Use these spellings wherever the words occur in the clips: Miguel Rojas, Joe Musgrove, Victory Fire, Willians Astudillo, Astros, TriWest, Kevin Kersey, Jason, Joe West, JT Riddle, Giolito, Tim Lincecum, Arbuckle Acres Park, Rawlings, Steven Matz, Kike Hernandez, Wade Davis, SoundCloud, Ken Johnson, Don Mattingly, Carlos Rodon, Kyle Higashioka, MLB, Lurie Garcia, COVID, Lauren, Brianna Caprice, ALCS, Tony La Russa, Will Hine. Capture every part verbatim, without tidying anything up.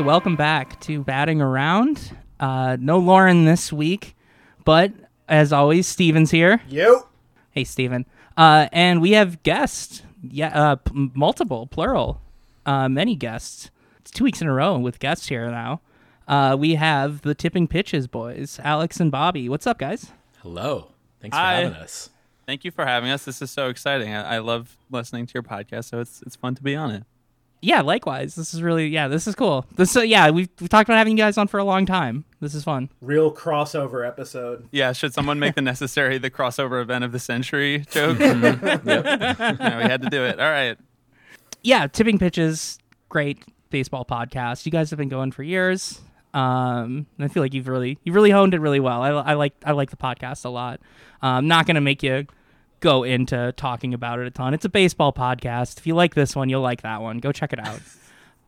right, welcome back to Batting Around. Uh, no Lauren this week, but as always, Steven's here. Yo. Hey, Steven. Uh, and we have guests, yeah, uh, p- multiple, plural, uh, many guests. It's two weeks in a row with guests here now. Uh, we have the Tipping Pitches boys, Alex and Bobby. What's up, guys? Hello. Thanks for Hi. having us. Thank you for having us. This is so exciting. I, I love listening to your podcast, so it's it's fun to be on it. Yeah, likewise. This is really, yeah, this is cool. This, uh, yeah, we've, we've talked about having you guys on for a long time. This is fun. Real crossover episode. Yeah, should someone make the necessary, the crossover event of the century joke? Mm-hmm. Yep. No, we had to do it. All right. Yeah, Tipping Pitches, great baseball podcast. You guys have been going for years. Um, I feel like you've really, you really honed it really well. I, I like, I like the podcast a lot. I'm not going to make you go into talking about it a ton. It's a baseball podcast. If you like this one, you'll like that one. Go check it out.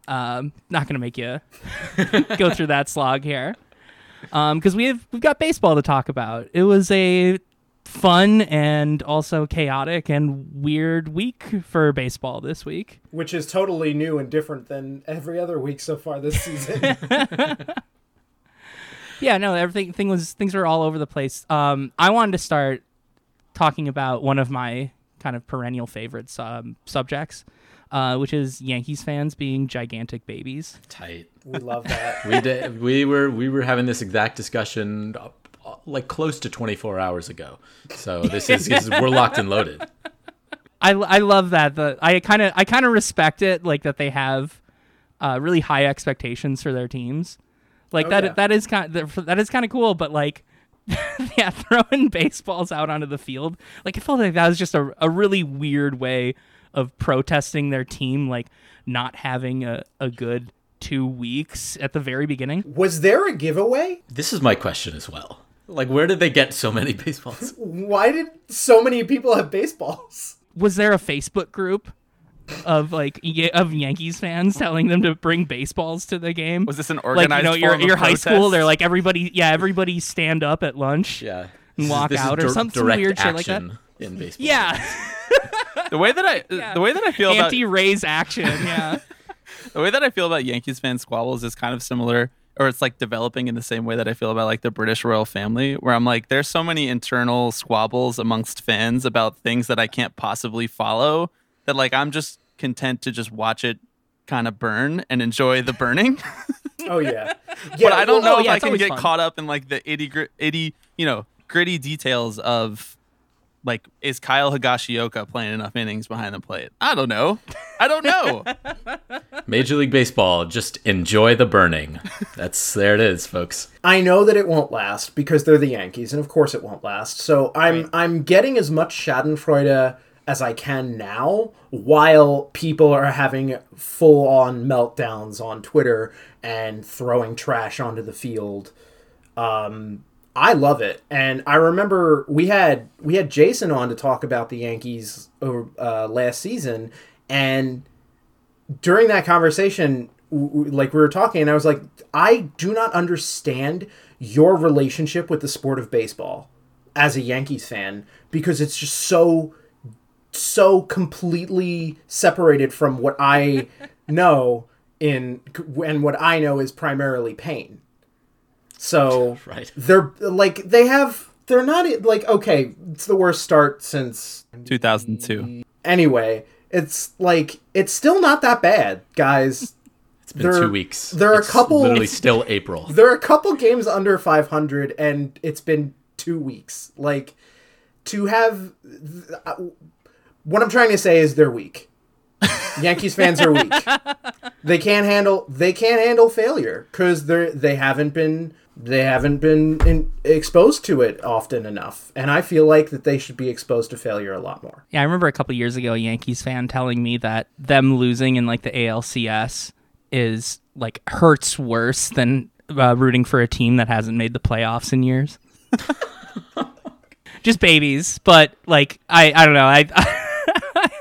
um, not going to make you go through that slog here. Um, cause we have, we've got baseball to talk about. It was a fun and also chaotic and weird week for baseball this week, which is totally new and different than every other week so far this season. Yeah, no, everything thing was things were all over the place. Um, I wanted to start talking about one of my kind of perennial favorites um, subjects, uh, which is Yankees fans being gigantic babies. Tight, we love that. we did. We were we were having this exact discussion like close to twenty-four hours ago, so this is, this is we're locked and loaded. I, I love that. The I kind of I kind of respect it, like that they have uh, really high expectations for their teams, like oh, that yeah. that is kind of, that is kind of cool. But like, yeah, throwing baseballs out onto the field, like I felt like that was just a a really weird way of protesting their team, like not having a, a good two weeks at the very beginning. Was there a giveaway? This is my question as well. Like, where did they get so many baseballs? Why did so many people have baseballs? Was there a Facebook group of like of Yankees fans telling them to bring baseballs to the game? Was this an organized like, you know, form your, of your high protest? School? They're like, everybody, yeah, everybody stand up at lunch yeah. and walk this is, this out is or something direct weird action shit like that. In baseball. Yeah. the way that I yeah. the way that I feel about anti-Rays action, yeah. The way that I feel about Yankees fan squabbles is kind of similar, or it's like developing in the same way that I feel about like the British royal family, where I'm like, there's so many internal squabbles amongst fans about things that I can't possibly follow that like I'm just content to just watch it kind of burn and enjoy the burning. Oh, yeah. yeah. But I don't well, know oh, if yeah, I can get fun. caught up in like the itty, gr- itty, you know, gritty details of like, is Kyle Higashioka playing enough innings behind the plate? I don't know. I don't know. Major League Baseball, just enjoy the burning. That's there it is, folks. I know that it won't last because they're the Yankees, and of course it won't last. So I'm right. I'm getting as much Schadenfreude as I can now, while people are having full-on meltdowns on Twitter and throwing trash onto the field. Um... I love it, and I remember we had we had Jason on to talk about the Yankees over, uh, last season, and during that conversation, w- w- like we were talking, and I was like, I do not understand your relationship with the sport of baseball as a Yankees fan, because it's just so so completely separated from what I know in and what I know is primarily pain. So right. they're like they have they're not like okay it's the worst start since two thousand two. Anyway, it's like it's still not that bad, guys. It's been there, two weeks. There are it's a couple literally still April. There are a couple games under five hundred, and it's been two weeks. Like to have what I'm trying to say is they're weak. Yankees fans are weak. They can't handle they can't handle failure because they they haven't been they haven't been in, exposed to it often enough, and I feel like that they should be exposed to failure a lot more. Yeah, I remember a couple years ago a Yankees fan telling me that them losing in like the A L C S is like hurts worse than uh, rooting for a team that hasn't made the playoffs in years. Just babies, but like I I don't know I. I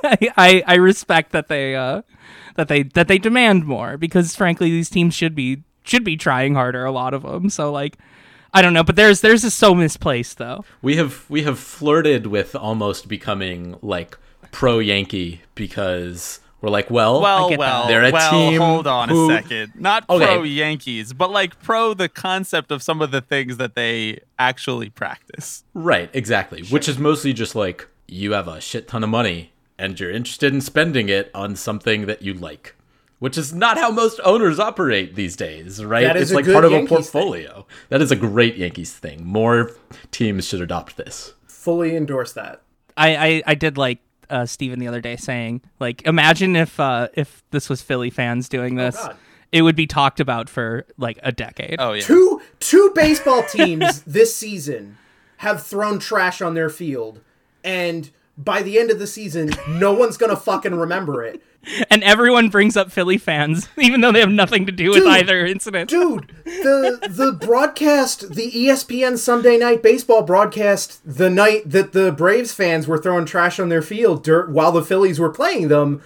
I, I, I respect that they uh, that they that they demand more because frankly these teams should be should be trying harder, a lot of them. So like I don't know, but there's there's just so misplaced though. We have we have flirted with almost becoming like pro Yankee because We're like, well, well, well they're a well, team. Hold on who, a second. Not okay. pro Yankees, but like pro the concept of some of the things that they actually practice. Right, exactly. Sure. Which is mostly just like, you have a shit ton of money and you're interested in spending it on something that you like, which is not how most owners operate these days, right? That is it's like part Yankees of a portfolio. Thing. That is a great Yankees thing. More teams should adopt this. Fully endorse that. I, I, I did like uh, Stephen the other day saying, like, imagine if uh, if this was Philly fans doing this. Oh, it would be talked about for like a decade. Oh yeah. Two two baseball teams this season have thrown trash on their field, and by the end of the season, no one's gonna fucking remember it. And everyone brings up Philly fans, even though they have nothing to do dude, with either incident. Dude, the the broadcast, the E S P N Sunday Night Baseball broadcast, the night that the Braves fans were throwing trash on their field dirt while the Phillies were playing them,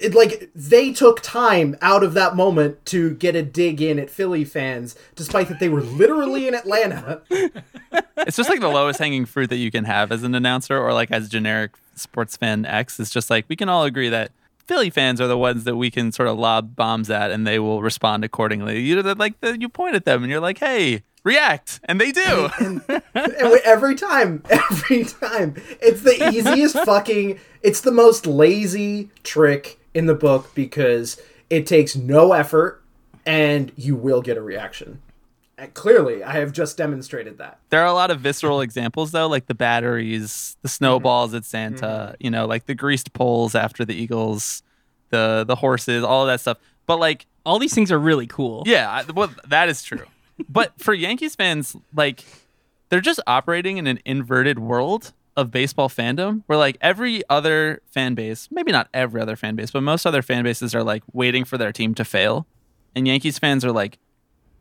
it, like, they took time out of that moment to get a dig in at Philly fans, despite that they were literally in Atlanta. It's just like the lowest hanging fruit that you can have as an announcer, or like as generic sports fan X. It's just like, we can all agree that Philly fans are the ones that we can sort of lob bombs at, and they will respond accordingly. You know, like the, you point at them, and you're like, "Hey, react!" And they do. And, and, and every time, every time, it's the easiest fucking. It's the most lazy trick in the book because it takes no effort, and you will get a reaction. And clearly, I have just demonstrated that. There are a lot of visceral examples, though, like the batteries, the snowballs mm-hmm. at Santa, mm-hmm. you know, like the greased poles after the Eagles, the the horses, all of that stuff. But like, all these things are really cool. Yeah, I, well, that is true. But for Yankees fans, like, they're just operating in an inverted world of baseball fandom, where like every other fan base, maybe not every other fan base, but most other fan bases are like waiting for their team to fail, and Yankees fans are like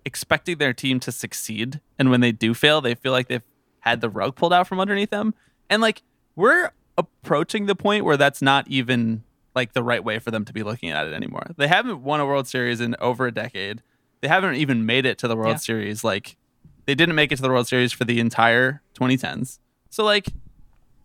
expecting their team to succeed, and when they do fail, they feel like they've had the rug pulled out from underneath them. And like, we're approaching the point where that's not even like the right way for them to be looking at it anymore. They haven't won a World Series in over a decade. They haven't even made it to the World yeah. Series. Like, they didn't make it to the World Series for the entire twenty tens. So like,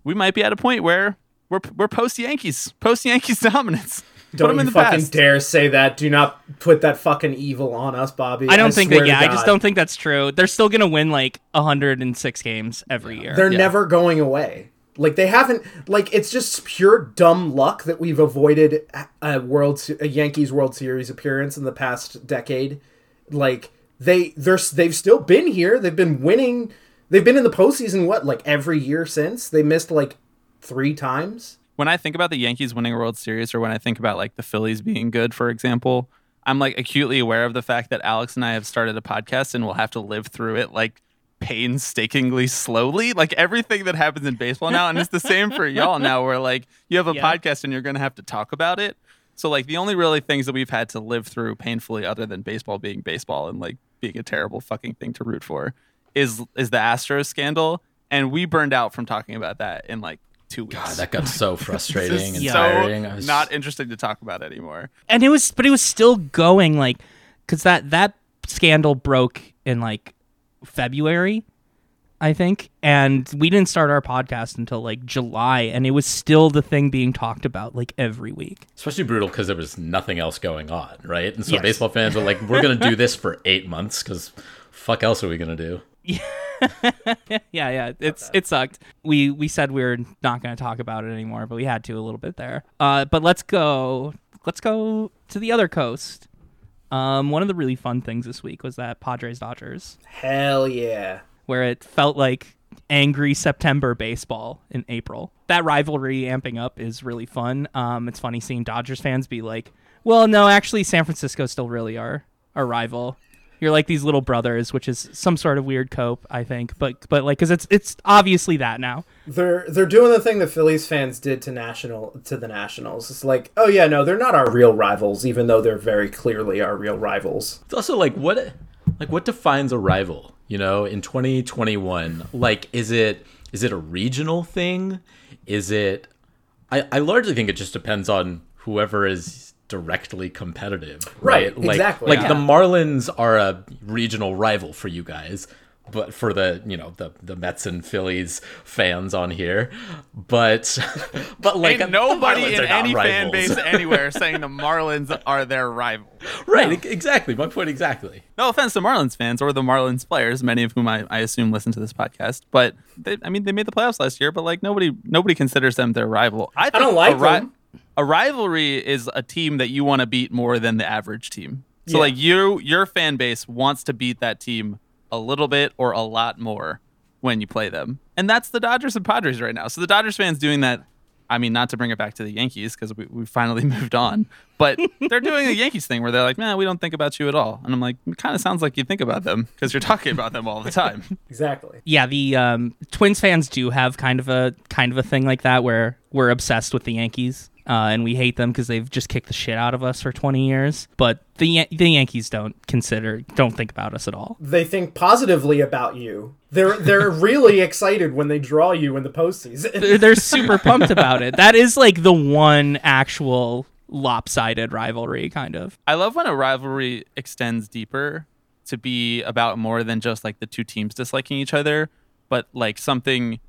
we might be at a point where we're we're post Yankees, post Yankees dominance. Don't you fucking past. dare say that. Do not put that fucking evil on us, Bobby. I don't I think that, yeah, I just don't think that's true. They're still going to win, like, one hundred six games every yeah. year. They're yeah. never going away. Like, they haven't, like, it's just pure dumb luck that we've avoided a, World, a Yankees World Series appearance in the past decade. Like, they, they're, they've still been here. They've been winning. They've been in the postseason, what, like, every year since? They missed, like, three times? When I think about the Yankees winning a World Series, or when I think about like the Phillies being good, for example, I'm like acutely aware of the fact that Alex and I have started a podcast and we'll have to live through it like painstakingly slowly, like everything that happens in baseball now. And it's the same for y'all now, where like you have a yeah. podcast and you're going to have to talk about it. So like the only really things that we've had to live through painfully, other than baseball being baseball and like being a terrible fucking thing to root for, is is the Astros scandal. And we burned out from talking about that in like two weeks. God, that got so frustrating and so tiring. I was not interested to talk about it anymore. And it was, but it was still going, like, because that, that scandal broke in, like, February, I think. And we didn't start our podcast until, like, July. And it was still the thing being talked about, like, every week. Especially brutal because there was nothing else going on, right? And so yes. baseball fans were like, we're going to do this for eight months because fuck else are we going to do? Yeah. yeah, yeah, it's it sucked. We we said we were not going to talk about it anymore, but we had to a little bit there. Uh, but let's go, let's go to the other coast. Um, one of the really fun things this week was that Padres Dodgers. Hell yeah! Where it felt like angry September baseball in April. That rivalry amping up is really fun. Um, it's funny seeing Dodgers fans be like, "Well, no, actually, San Francisco still really our our rival." You're like these little brothers, which is some sort of weird cope, I think. But but like, because it's it's obviously that now. They're they're doing the thing the Phillies fans did to national to the Nationals. It's like, oh yeah, no, they're not our real rivals, even though they're very clearly our real rivals. It's also like what like what defines a rival? You know, in twenty twenty-one, like is it is it a regional thing? Is it? I I largely think it just depends on whoever is directly competitive, right? right like, exactly. Like yeah. the Marlins are a regional rival for you guys. but for the, you know, the, the Mets and Phillies fans on here, but but like Ain't nobody in any rivals. fan base anywhere saying the Marlins are their rival. Right, no. exactly. My point exactly. No offense to Marlins fans or the Marlins players, many of whom I, I assume listen to this podcast, but they, I mean, they made the playoffs last year, but like nobody nobody considers them their rival. I, think I don't like a, them. A rivalry is a team that you want to beat more than the average team. So yeah. like you, your fan base wants to beat that team a little bit or a lot more when you play them. And that's the Dodgers and Padres right now. So the Dodgers fans doing that, I mean, not to bring it back to the Yankees because we, we finally moved on, but they're doing the Yankees thing where they're like, man, we don't think about you at all. And I'm like, it kind of sounds like you think about them because you're talking about them all the time. Exactly. Yeah, the um, Twins fans do have kind of a kind of a thing like that where we're obsessed with the Yankees. Uh, and we hate them because they've just kicked the shit out of us for twenty years. But the Yan- the Yankees don't consider, don't think about us at all. They think positively about you. They're they're really excited when they draw you in the postseason. they're, they're super pumped about it. That is like the one actual lopsided rivalry, kind of. I love when a rivalry extends deeper to be about more than just like the two teams disliking each other, but like something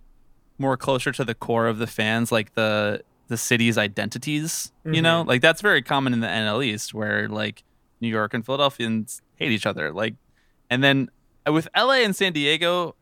more closer to the core of the fans, like the... the city's identities, you mm-hmm. know, like that's very common in the N L East where like New York and Philadelphians hate each other. Like, and then with L A and San Diego,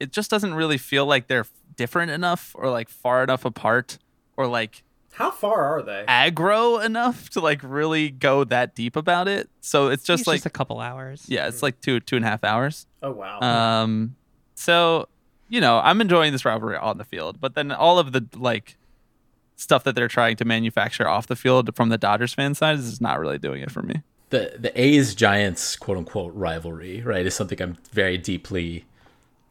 it just doesn't really feel like they're different enough or like far enough apart or like how far are they aggro enough to like really go that deep about it. So it's just it's like just a couple hours. Yeah. It's mm-hmm. like two, two and a half hours. Oh, wow. Um, so, you know, I'm enjoying this rivalry on the field, but then all of the like, stuff that they're trying to manufacture off the field from the Dodgers fan side is not really doing it for me. The the A's-Giants quote-unquote rivalry, right, is something I'm very deeply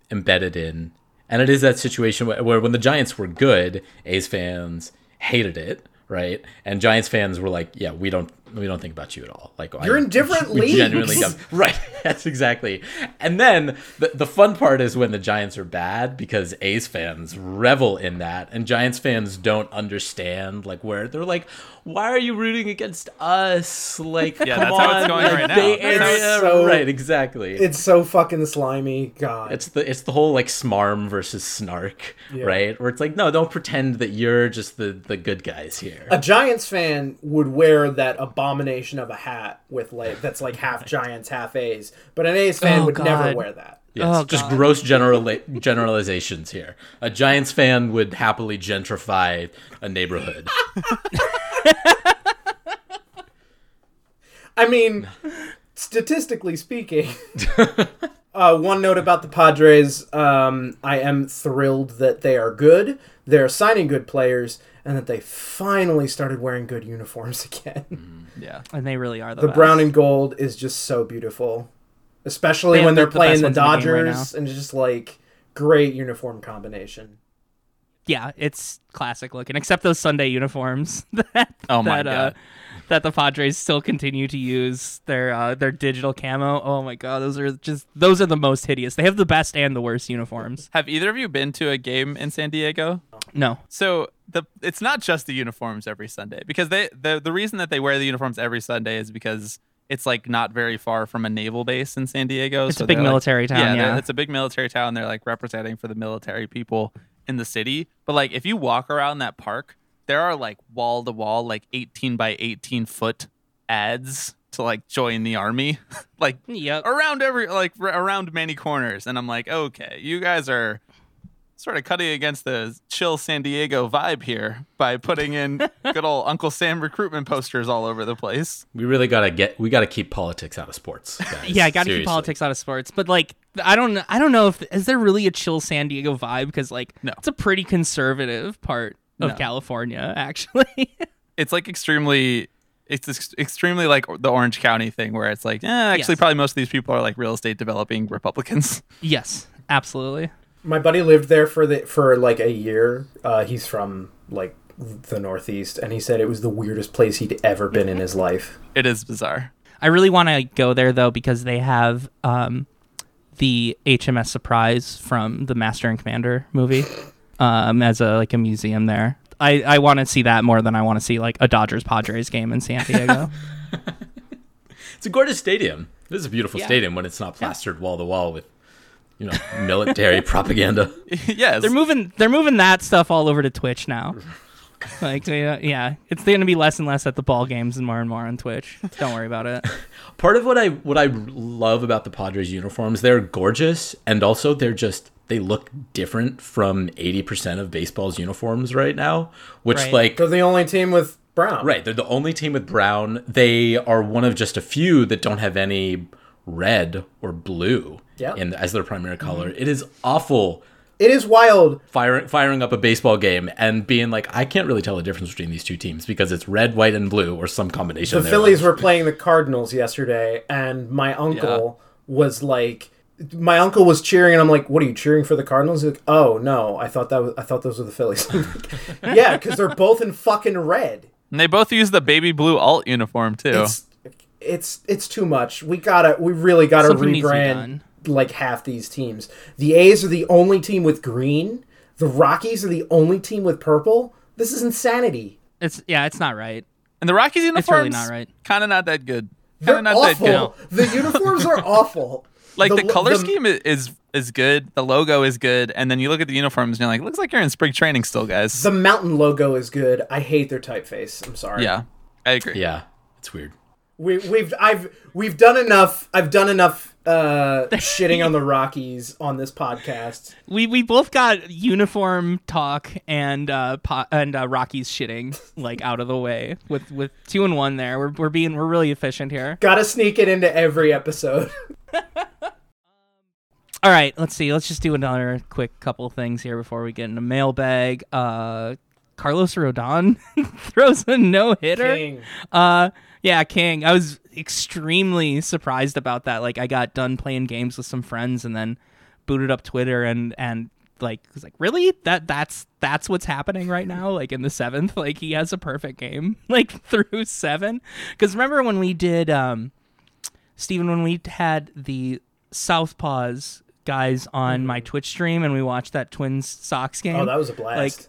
embedded in. And it is that situation where, where when the Giants were good, A's fans hated it, right? And Giants fans were like, yeah, we don't we don't think about you at all. Like You're I, in different we, leagues. We genuinely don't. Right, that's exactly. And then the, the fun part is when the Giants are bad because A's fans revel in that and Giants fans don't understand like where they're like, why are you rooting against us? Like, yeah, come that's on, how it's going like, right now. Bay Area. So, right, exactly. It's so fucking slimy. God. It's the it's the whole like smarm versus snark, yeah. right? Where it's like, no, don't pretend that you're just the, the good guys here. A Giants fan would wear that abomination of a hat with like that's like half Giants, half A's. But an A's fan oh, would God. never wear that. Yes, oh, just God. gross general generalizations here. A Giants fan would happily gentrify a neighborhood. I mean, statistically speaking, uh, one note about the Padres, um, I am thrilled that they are good, they're signing good players, and that they finally started wearing good uniforms again. Mm, yeah, and they really are the, the best. Brown and gold is just so beautiful, especially they when they're the playing the Dodgers, the right and it's just like great uniform combination. Yeah, it's classic looking, except those Sunday uniforms that oh my that, God. Uh, that the Padres still continue to use their uh, their digital camo. Oh my God, those are just those are the most hideous. They have the best and the worst uniforms. Have either of you been to a game in San Diego? No. So the it's not just the uniforms every Sunday because they the the reason that they wear the uniforms every Sunday is because it's like not very far from a naval base in San Diego. It's so a big military like, town. Yeah, yeah. it's a big military town. They're like representing for the military people in the city. But like if you walk around that park, there are like wall to wall, like eighteen by eighteen foot ads to like join the army, like yep. around every like r- around many corners. And I'm like, OK, you guys are sort of cutting against the chill San Diego vibe here by putting in good old Uncle Sam recruitment posters all over the place. We really gotta get, we gotta keep politics out of sports, guys. Yeah, gotta Seriously. keep politics out of sports. But like, I don't, I don't know if is there really a chill San Diego vibe because like, no. it's a pretty conservative part of no. California, actually. It's like extremely, it's ex- extremely like the Orange County thing where it's like, eh, actually, yes. probably most of these people are like real estate developing Republicans. Yes, absolutely. My buddy lived there for the for like a year. Uh, he's from like the Northeast, and he said it was the weirdest place he'd ever been in his life. It is bizarre. I really want to go there though because they have um, the H M S Surprise from the Master and Commander movie um, as a like a museum there. I, I want to see that more than I want to see like a Dodgers Padres game in San Diego. It's a gorgeous stadium. It is a beautiful yeah. stadium when it's not plastered yeah. wall to wall with you know, military propaganda. Yes, they're moving. They're moving that stuff all over to Twitch now. Like, yeah, it's going to be less and less at the ball games and more and more on Twitch. Don't worry about it. Part of what I what I love about the Padres uniforms, they're gorgeous, and also they're just they look different from eighty percent of baseball's uniforms right now. Which right. like they're the only team with brown. Right, they're the only team with brown. They are one of just a few that don't have any red or blue yeah. in as their primary color. Mm-hmm. It is awful. It is wild. Firing firing up a baseball game and being like, I can't really tell the difference between these two teams because it's red, white, and blue or some combination. The Phillies were playing the Cardinals yesterday, and my uncle yeah. was like, my uncle was cheering, and I'm like, what are you cheering for, the Cardinals? He's like, oh, no, I thought that was, I thought those were the Phillies. Yeah, because they're both in fucking red. And they both use the baby blue alt uniform, too. It's it's, it's too much. We gotta, we really gotta Something rebrand. Like half these teams. The A's are the only team with green. The Rockies are the only team with purple. This is insanity. It's yeah, it's not right. And the Rockies uniforms really not right. Kind of not that good. Kind of not awful. that good. The uniforms are awful. Like the, the color the, scheme is is good. The logo is good. And then you look at the uniforms and you're like, looks like you're in spring training still, guys. The mountain logo is good. I hate their typeface. I'm sorry. Yeah, I agree. Yeah, it's weird. We we've I've we've done enough. I've done enough. Uh, shitting on the Rockies on this podcast. We we both got uniform talk and uh po- and uh, Rockies shitting like out of the way with with two and one there. We're we're being we're really efficient here. Got to sneak it into every episode. All right, let's see. Let's just do another quick couple things here before we get into mailbag. Uh, Carlos Rodon throws a no hitter. King. Uh, yeah, King. I was. Extremely surprised about that. Like, I got done playing games with some friends and then booted up Twitter and and like was like, really? That that's that's what's happening right now. Like in the seventh, like he has a perfect game like through seven. Because remember when we did, um, Stephen, when we had the Southpaws guys on mm-hmm. my Twitch stream and we watched that Twins Sox game. Oh, that was a blast. Like,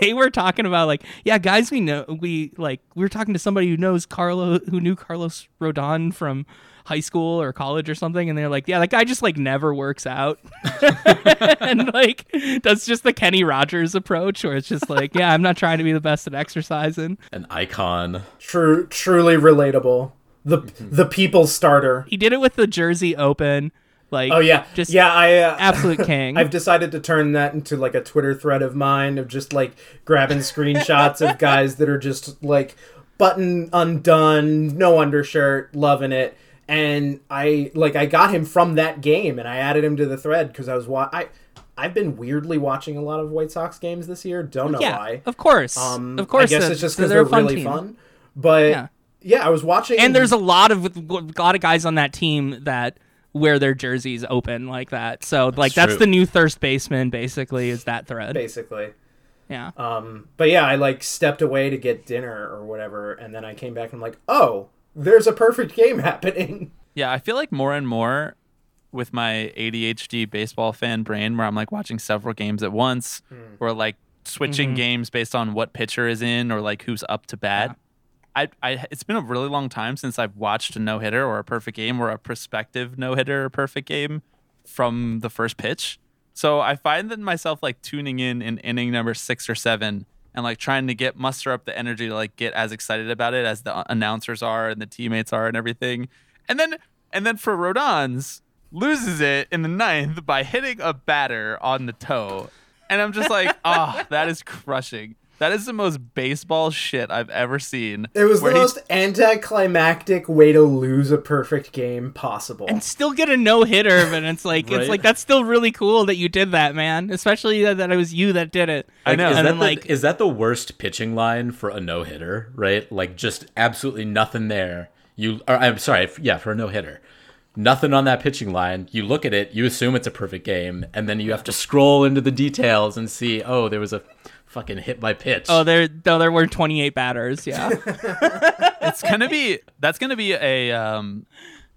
they were talking about like, yeah, guys, we know we like we were talking to somebody who knows Carlo, who knew Carlos Rodon from high school or college or something, and they're like, yeah, that guy just like never works out, and like that's just the Kenny Rogers approach, where it's just like, yeah, I'm not trying to be the best at exercising. An icon, true, truly relatable. The mm-hmm. the people starter. He did it with the Jersey Open. Like, oh yeah, just yeah, I uh, absolute king. I've decided to turn that into like a Twitter thread of mine of just like grabbing screenshots of guys that are just like button undone, no undershirt, loving it. And I like I got him from that game, and I added him to the thread because I was wa- I I've been weirdly watching a lot of White Sox games this year. Don't know yeah, why. Of course, um, of course. I guess it's just because they're, they're fun really team. Fun. But yeah. yeah, I was watching, and there's a lot of a lot of guys on that team that. Wear their jerseys open like that. So like that's, that's the new Thirst Baseman basically is that thread. Basically. Yeah. Um but yeah, I like stepped away to get dinner or whatever and then I came back and I'm like, "Oh, there's a perfect game happening." Yeah, I feel like more and more with my A D H D baseball fan brain where I'm like watching several games at once mm. or like switching mm-hmm. games based on what pitcher is in or like who's up to bat. Yeah. I, I, it's been a really long time since I've watched a no-hitter or a perfect game or a prospective no-hitter or perfect game from the first pitch. So I find that myself like tuning in in inning number six or seven and like trying to get muster up the energy to like get as excited about it as the announcers are and the teammates are and everything. And then and then for Rodon's, loses it in the ninth by hitting a batter on the toe. And I'm just like, oh, that is crushing. That is the most baseball shit I've ever seen. It was the most anticlimactic way to lose a perfect game possible. And still get a no-hitter, but it's like, right? It's like that's still really cool that you did that, man. Especially that, that it was you that did it. Like, I know. Is that, then, the, like, is that the worst pitching line for a no-hitter, right? Like, just absolutely nothing there. You, or, I'm sorry, yeah, for a no-hitter. Nothing on that pitching line. You look at it, you assume it's a perfect game, and then you have to scroll into the details and see, oh, there was a... fucking hit by pitch. Oh, there no, there were twenty-eight batters. Yeah, it's gonna be that's gonna be a um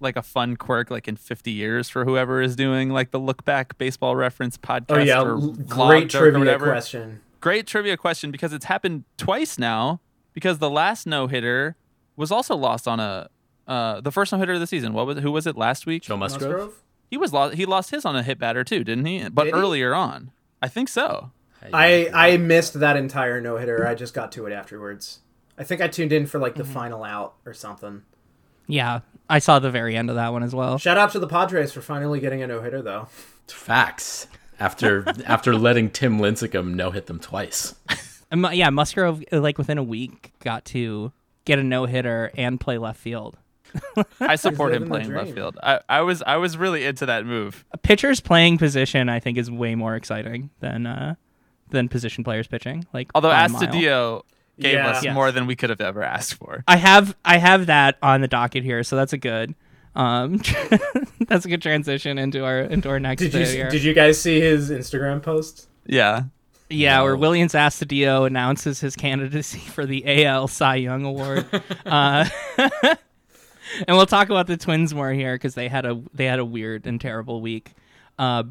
like a fun quirk like in fifty years for whoever is doing like the Look Back Baseball Reference podcast. Oh yeah, or great trivia question. Great trivia question because it's happened twice now. Because the last no hitter was also lost on a uh the first no hitter of the season. What was who was it last week? Joe Musgrove. He was lost, he lost his on a hit batter too, didn't he? But Did earlier he? on, I think so. I I missed that entire no hitter. I just got to it afterwards. I think I tuned in for like the mm-hmm. final out or something. Yeah, I saw the very end of that one as well. Shout out to the Padres for finally getting a no hitter though. Facts. After after letting Tim Lincecum no hit them twice. Um, yeah, Musgrove like within a week got to get a no hitter and play left field. I support him playing left field. I, I was I was really into that move. A pitcher's playing position, I think, is way more exciting than uh, than position players pitching. Like, although Astudillo gave yeah. us yes. more than we could have ever asked for. I have I have that on the docket here, so that's a good um, that's a good transition into our into our next. Did you see, did you guys see his Instagram post? Yeah. Yeah, where Willians Astudillo announces his candidacy for the A L Cy Young Award. uh, and we'll talk about the Twins more here because they had a they had a weird and terrible week. Uh,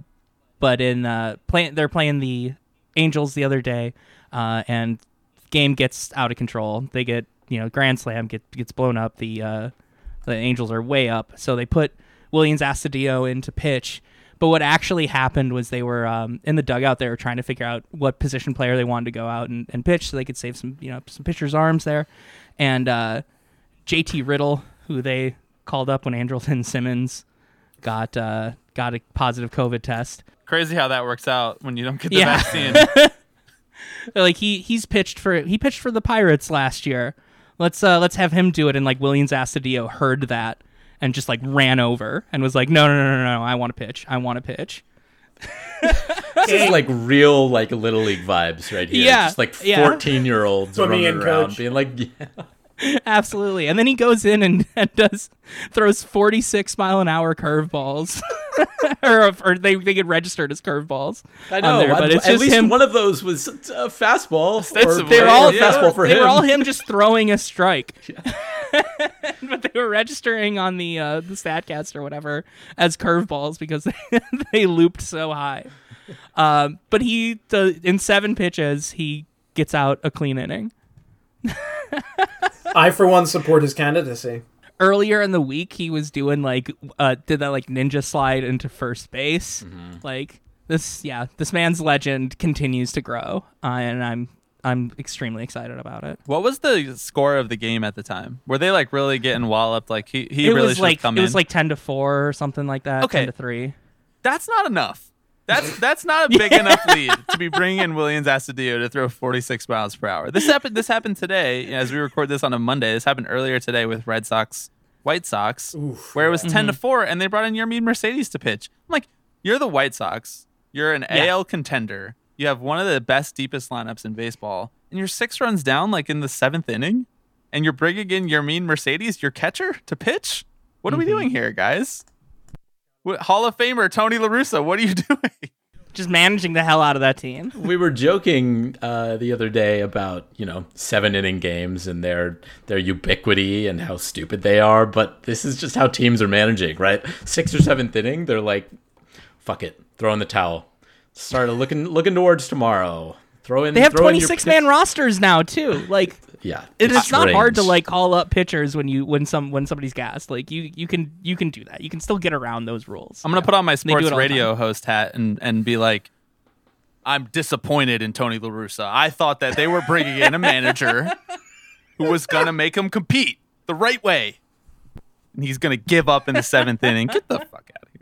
but in uh, play, they're playing the Angels the other day, uh, and game gets out of control. They get you know grand slam get, gets blown up. The uh, the Angels are way up, so they put Willians Astudillo into pitch. But what actually happened was they were um, in the dugout. They were trying to figure out what position player they wanted to go out and, and pitch so they could save some, you know, some pitchers' arms there. And uh, J T Riddle, who they called up when Andrelton Simmons got uh, got a positive COVID test. Crazy how that works out when you don't get the yeah. vaccine. Like he he's pitched for he pitched for the Pirates last year. Let's uh, let's have him do it. And like Willians Astudillo heard that. And just like ran over and was like, no, no, no, no, no, I want to pitch. I want to pitch. This is like real, like Little League vibes right here. Yeah. Just like fourteen year olds yeah. running around coach. Being like, yeah. Absolutely. And then he goes in and, and does, throws forty-six mile an hour curveballs. or, or they, they get registered as curveballs. I know. There, but I, it's at just least him. One of those was a fastball. Or they were all, yeah. fastball for they him. Were all him just throwing a strike. Yeah. But they were registering on the uh, the Statcast or whatever as curveballs because they, they looped so high. Um, but he, the, in seven pitches, he gets out a clean inning. I, for one, support his candidacy. Earlier in the week, he was doing like uh, did that like ninja slide into first base. Mm-hmm. Like this, yeah, this man's legend continues to grow, uh, and I'm. I'm extremely excited about it. What was the score of the game at the time? Were they like really getting walloped? Like he, he it really should like, come in. It was like ten to four or something like that. Okay, ten to three. That's not enough. That's that's not a big yeah. enough lead to be bringing in Willians Astudillo to throw forty-six miles per hour. This happened. This happened today as we record this on a Monday. This happened earlier today with Red Sox, White Sox, Oof, where it was yeah. ten mm-hmm. to four, and they brought in Yermín Mercedes to pitch. I'm like, you're the White Sox. You're an yeah. A L contender. You have one of the best, deepest lineups in baseball, and you're six runs down, like in the seventh inning, and you're bringing in Yermín Mercedes, your catcher, to pitch. What are mm-hmm. we doing here, guys? What, Hall of Famer Tony La Russa, what are you doing? Just managing the hell out of that team. We were joking uh, the other day about you know seven inning games and their their ubiquity and how stupid they are, but this is just how teams are managing, right? Sixth or seventh inning, they're like, "Fuck it, throw in the towel." Started looking looking towards tomorrow. Throw in. They have twenty-six man rosters now too. Like yeah, it is not hard to like call up pitchers when you when some when somebody's gassed. Like you you can you can do that. You can still get around those rules. I'm gonna yeah. put on my sports radio host hat and and be like, I'm disappointed in Tony La Russa. I thought that they were bringing in a manager who was gonna make him compete the right way, and he's gonna give up in the seventh inning. Get the fuck out of here.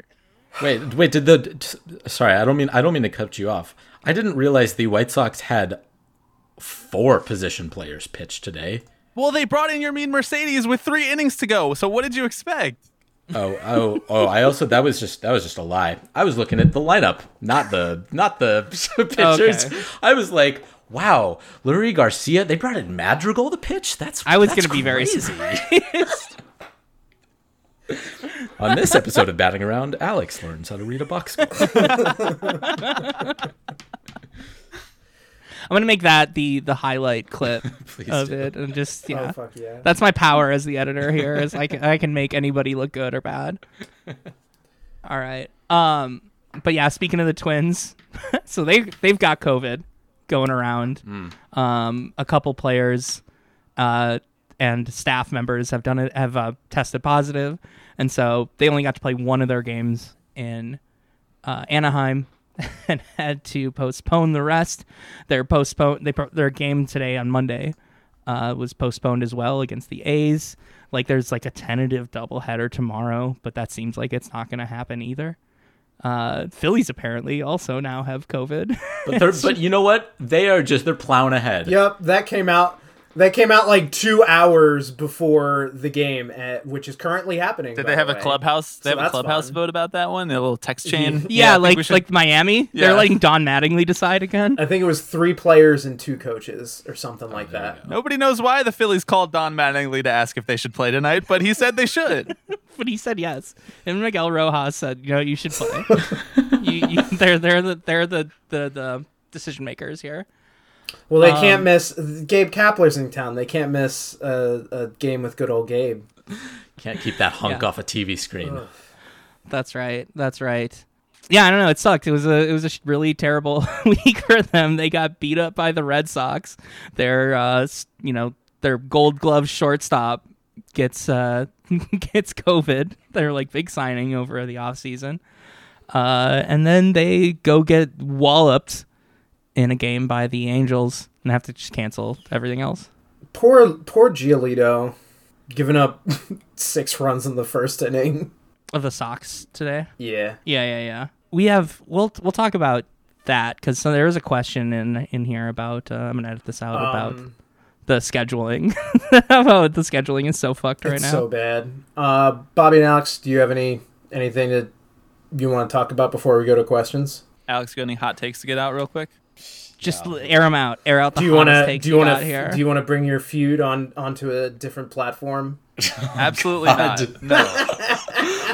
Wait, wait, did the t- sorry, I don't mean I don't mean to cut you off. I didn't realize the White Sox had four position players pitch today. Well, they brought in Yermín Mercedes with three innings to go. So what did you expect? Oh, oh, oh, I also that was just that was just a lie. I was looking at the lineup, not the not the pitchers. Okay. I was like, wow, Lurie Garcia, they brought in Madrigal to pitch? That's I was that's gonna be very surprised. On this episode of Batting Around, Alex learns how to read a box score. I'm gonna make that the the highlight clip of do. It, and just yeah. Oh, fuck yeah, that's my power as the editor here. Is I can, I can make anybody look good or bad. All right, um, but yeah, speaking of the Twins, so they they've got COVID going around. Mm. Um, a couple players, uh. and staff members have done it, have uh, tested positive, and so they only got to play one of their games in uh, Anaheim and had to postpone the rest. Their postpone they their game today on Monday uh, was postponed as well against the A's. Like there's like a tentative doubleheader tomorrow, but that seems like it's not going to happen either. Uh, Phillies apparently also now have COVID. But they're, but you know what? They are just, they're plowing ahead. Yep, that came out. That came out like two hours before the game, at, which is currently happening. Did they have the a clubhouse? They so have a clubhouse fun. vote about that one. The little text chain. yeah, yeah like should... like Miami. Yeah. They're letting Don Mattingly decide again. I think it was three players and two coaches or something oh, like that. Nobody knows why the Phillies called Don Mattingly to ask if they should play tonight, but he said they should. But he said yes, and Miguel Rojas said, "You know, you should play." you, you, they're they're the they're the the, the decision makers here. Well, they can't um, miss Gabe Kapler's in town. They can't miss a, a game with good old Gabe. Can't keep that hunk yeah. off a T V screen. Ugh. That's right. That's right. Yeah, I don't know. It sucked. It was a it was a really terrible week for them. They got beat up by the Red Sox. Their uh, you know their Gold Glove shortstop gets uh, gets COVID. They're like big signing over the offseason. Uh, and then they go get walloped in a game by the Angels and have to just cancel everything else. Poor poor Giolito giving up six runs in the first inning. Of the Sox today? Yeah. Yeah, yeah, yeah. We have, we'll we'll talk about that because so there is a question in, in here about, uh, I'm going to edit this out, um, about the scheduling. Oh, the scheduling is so fucked right now. It's so bad. Uh, Bobby and Alex, do you have any anything that you want to talk about before we go to questions? Alex, got any hot takes to get out real quick? Just yeah. air them out. Air out the hot takes. Do you want to? Do you want to bring your feud on onto a different platform? Absolutely not. No.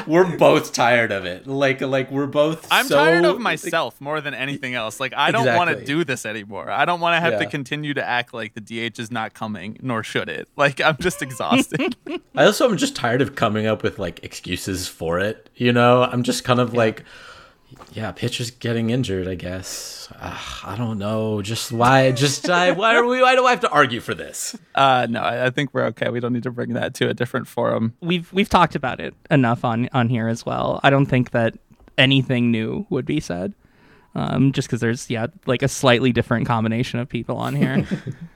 We're both tired of it. Like, like we're both. I'm so... tired of myself more than anything else. Like, I don't exactly. want to do this anymore. I don't want to have yeah. to continue to act like the D H is not coming, nor should it. Like, I'm just exhausted. I also am just tired of coming up with like excuses for it. You know, I'm just kind of yeah. like. Yeah, pitchers getting injured, I guess. Uh, I don't know. Just why? Just I, why are we? Why do I have to argue for this? Uh, no, I, I think we're okay. We don't need to bring that to a different forum. We've we've talked about it enough on, on here as well. I don't think that anything new would be said, um, just because there's yeah like a slightly different combination of people on here.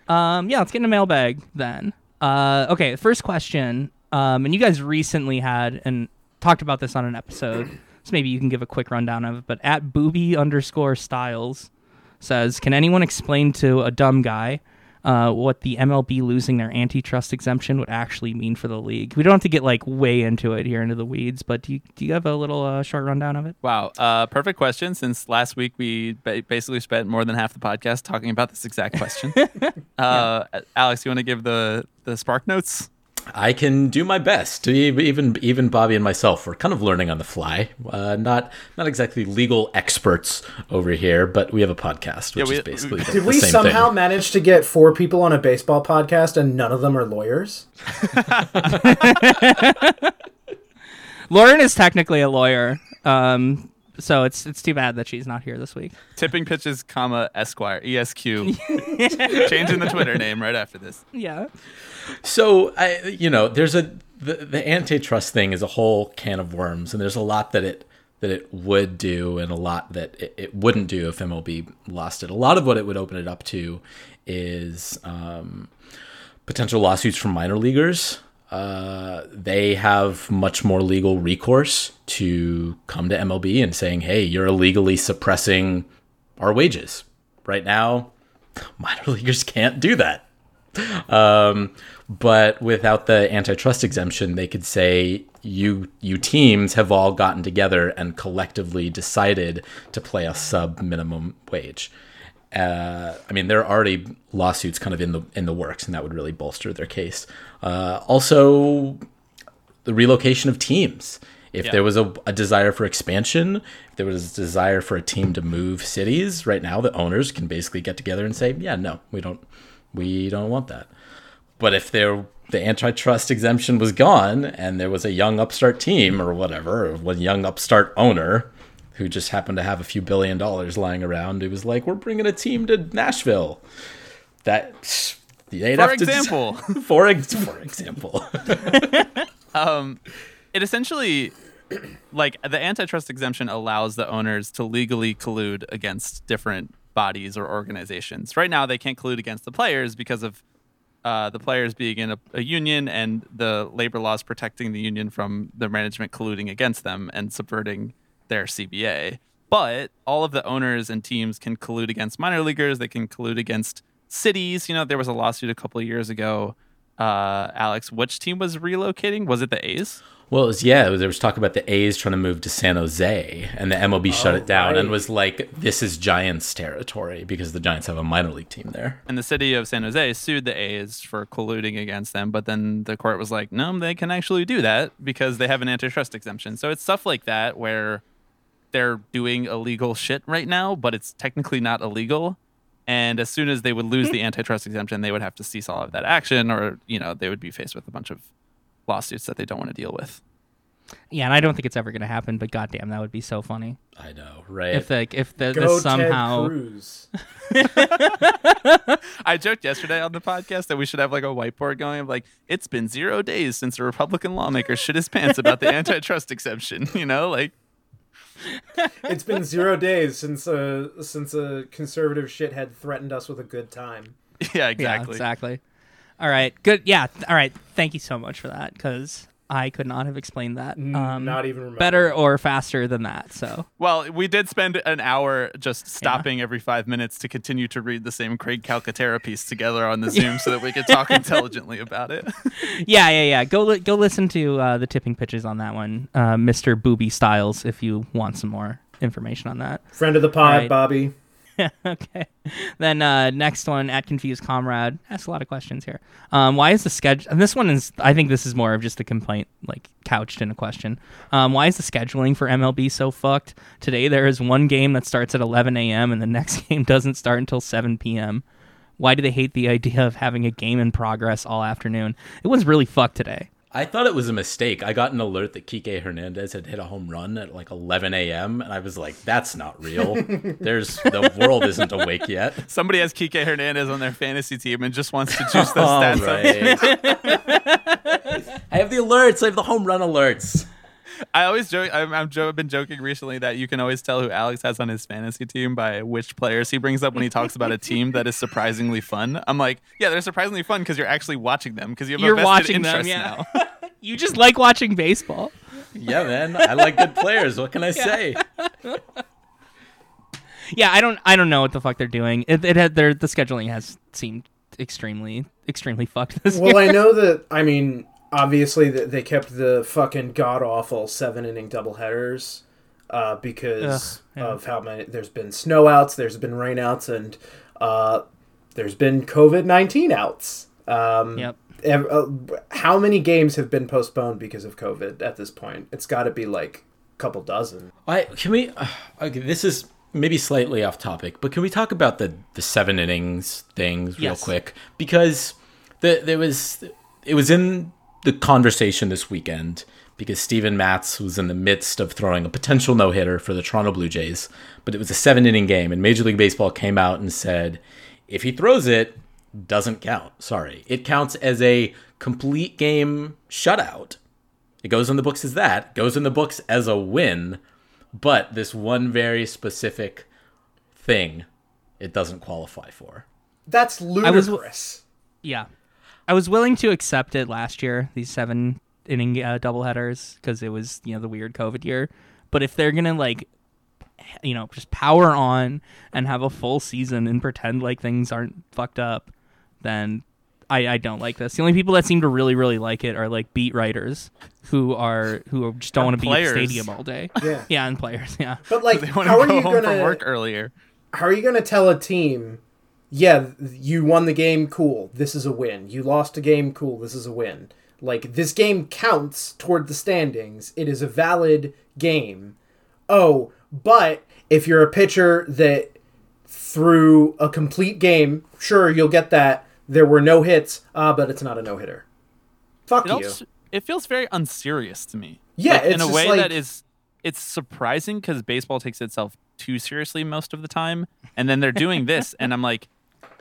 um, yeah, let's get in a mailbag then. Uh, okay, first question. Um, and you guys recently had and talked about this on an episode. So maybe you can give a quick rundown of it, but at booby underscore styles says, can anyone explain to a dumb guy uh, what the M L B losing their antitrust exemption would actually mean for the league? We don't have to get like way into it here into the weeds, but do you, do you have a little uh, short rundown of it? Wow. Uh, perfect question. Since last week, we ba- basically spent more than half the podcast talking about this exact question. uh, yeah. Alex, you want to give the, the spark notes? I can do my best. Even even Bobby and myself were kind of learning on the fly. Uh, not not exactly legal experts over here, but we have a podcast, which yeah, we, is basically we, the, did the we same somehow thing. Manage to get four people on a baseball podcast and none of them are lawyers? Lauren is technically a lawyer, um, so it's it's too bad that she's not here this week. Tipping Pitches, comma, Esquire, E S Q. Changing the Twitter name right after this. Yeah. So, I, you know, there's a the, the antitrust thing is a whole can of worms, and there's a lot that it that it would do and a lot that it, it wouldn't do if M L B lost it. A lot of what it would open it up to is um, potential lawsuits from minor leaguers. Uh, they have much more legal recourse to come to M L B and saying, hey, you're illegally suppressing our wages. Right now, minor leaguers can't do that. Um, but without the antitrust exemption, they could say you you teams have all gotten together and collectively decided to play a sub minimum wage. Uh, I mean, there are already lawsuits kind of in the in the works, and that would really bolster their case. Uh, also, the relocation of teams. If yeah. there was a, a desire for expansion, if there was a desire for a team to move cities, right now the owners can basically get together and say, yeah, no, we don't. We don't want that. But if there, the antitrust exemption was gone and there was a young upstart team or whatever, or one young upstart owner who just happened to have a few billion dollars lying around, it was like, we're bringing a team to Nashville. That, they'd for, have example. To, for, for example. For example. um, it essentially like the antitrust exemption allows the owners to legally collude against different bodies or organizations. Right now, they can't collude against the players because of uh, the players being in a, a union and the labor laws protecting the union from the management colluding against them and subverting their C B A. But all of the owners and teams can collude against minor leaguers. They can collude against cities. You know, there was a lawsuit a couple of years ago. Uh, Alex, which team was relocating? Was it the A's? Well, it was, yeah, there was talk about the A's trying to move to San Jose, and the M L B oh, shut it down right. and was like, this is Giants territory because the Giants have a minor league team there. And the city of San Jose sued the A's for colluding against them, but then the court was like, no, they can actually do that because they have an antitrust exemption. So it's stuff like that where they're doing illegal shit right now, but it's technically not illegal. And as soon as they would lose the antitrust exemption, they would have to cease all of that action, or, you know, they would be faced with a bunch of lawsuits that they don't want to deal with. Yeah, and I don't think it's ever going to happen, but goddamn, that would be so funny. I know, right? If the if the, Go the somehow Ted Cruz. I joked yesterday on the podcast that we should have like a whiteboard going of like, it's been zero days since a Republican lawmaker shit his pants about the antitrust exemption, you know, like. It's been zero days since uh since a conservative shithead threatened us with a good time. Yeah, exactly. Yeah, exactly. All right. Good. Yeah. All right. Thank you so much for that, because I could not have explained that um, not even remotely. Better or faster than that. So, well, we did spend an hour just stopping yeah. every five minutes to continue to read the same Craig Calcaterra piece together on the Zoom so that we could talk intelligently about it. Yeah, yeah, yeah. Go li- go listen to uh, the tipping pitches on that one, uh, Mister Booby Styles, if you want some more information on that. Friend of the pod, right. Bobby. Okay. Then uh, next one, at Confused Comrade, asks a lot of questions here. Um, why is the schedule... And this one is... I think this is more of just a complaint, like, couched in a question. Um, why is the scheduling for M L B so fucked? Today there is one game that starts at eleven a.m. and the next game doesn't start until seven p.m. Why do they hate the idea of having a game in progress all afternoon? It was really fucked today. I thought it was a mistake. I got an alert that Kike Hernandez had hit a home run at like eleven a.m. and I was like, "That's not real. There's the world isn't awake yet." Somebody has Kike Hernandez on their fantasy team and just wants to juice those stats. Right. I have the alerts. I have the home run alerts. I always joke. I'm, I'm jo- I've been joking recently that you can always tell who Alex has on his fantasy team by which players he brings up when he talks about a team that is surprisingly fun. I'm like, yeah, they're surprisingly fun because you're actually watching them because you have you're a vested watching interest them, yeah. now. You just like watching baseball. Yeah, man. I like good players. What can I yeah. say? Yeah, I don't I don't know what the fuck they're doing. It, it had, their, the scheduling has seemed extremely, extremely fucked this well, year. Well, I know that, I mean, obviously that they kept the fucking god-awful seven-inning doubleheaders uh, because Ugh, yeah. of how many... There's been snow outs, there's been rain outs, and uh, there's been covid nineteen outs. Um, yep. How many games have been postponed because of COVID at this point? It's got to be like a couple dozen. I can we? Uh, okay, this is maybe slightly off topic, but can we talk about the, the seven innings things real yes. quick? Because the, there was it was in the conversation this weekend because Steven Matz was in the midst of throwing a potential no hitter for the Toronto Blue Jays, but it was a seven inning game, and Major League Baseball came out and said if he throws it. Doesn't count. Sorry. It counts as a complete game shutout. It goes in the books as that. It goes in the books as a win. But this one very specific thing, it doesn't qualify for. That's ludicrous. I was, yeah. I was willing to accept it last year, these seven inning uh, doubleheaders, because it was, you know, the weird COVID year. But if they're going to, like, you know, just power on and have a full season and pretend like things aren't fucked up, then I, I don't like this. The only people that seem to really, really like it are like beat writers who are who just don't want to be at the stadium all day. Yeah, yeah, and players. Yeah, but like, how go are you going to work earlier? How are you going to tell a team? Yeah, you won the game. Cool. This is a win. You lost a game. Cool. This is a win. Like, this game counts toward the standings. It is a valid game. Oh, but if you're a pitcher that threw a complete game, sure, you'll get that. There were no hits, uh, but it's not a no-hitter. Fuck it you. Also, it feels very unserious to me. Yeah, like, it's in a way like... that is it's surprising because baseball takes itself too seriously most of the time, and then they're doing this, and I'm like,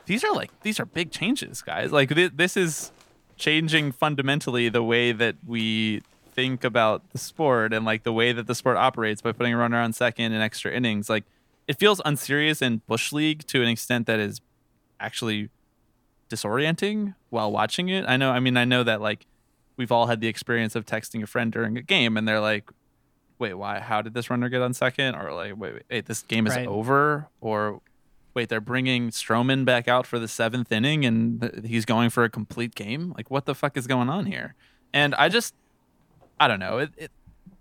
these are like these are big changes, guys. Like th- this is changing fundamentally the way that we think about the sport and like the way that the sport operates by putting a runner on second and extra innings. Like, it feels unserious in Bush League to an extent that is actually disorienting while watching it. I know, I mean, I know that like we've all had the experience of texting a friend during a game and they're like, wait, why, how did this runner get on second? Or like, wait, wait, wait this game is right. over. Or wait, they're bringing Stroman back out for the seventh inning and th- he's going for a complete game. Like, what the fuck is going on here? And I just, I don't know. It, it,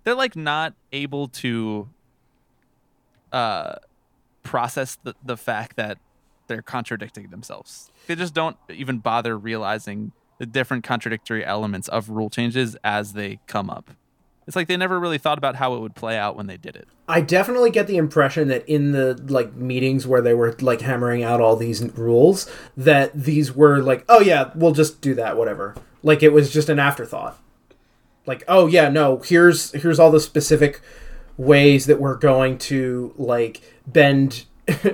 they're like not able to uh, process the, the fact that they're contradicting themselves. They just don't even bother realizing the different contradictory elements of rule changes as they come up. It's like they never really thought about how it would play out when they did it. I definitely get the impression that in the like meetings where they were like hammering out all these rules, that these were like, oh yeah, we'll just do that, whatever. Like it was just an afterthought. Like, oh yeah, no, here's here's all the specific ways that we're going to like bend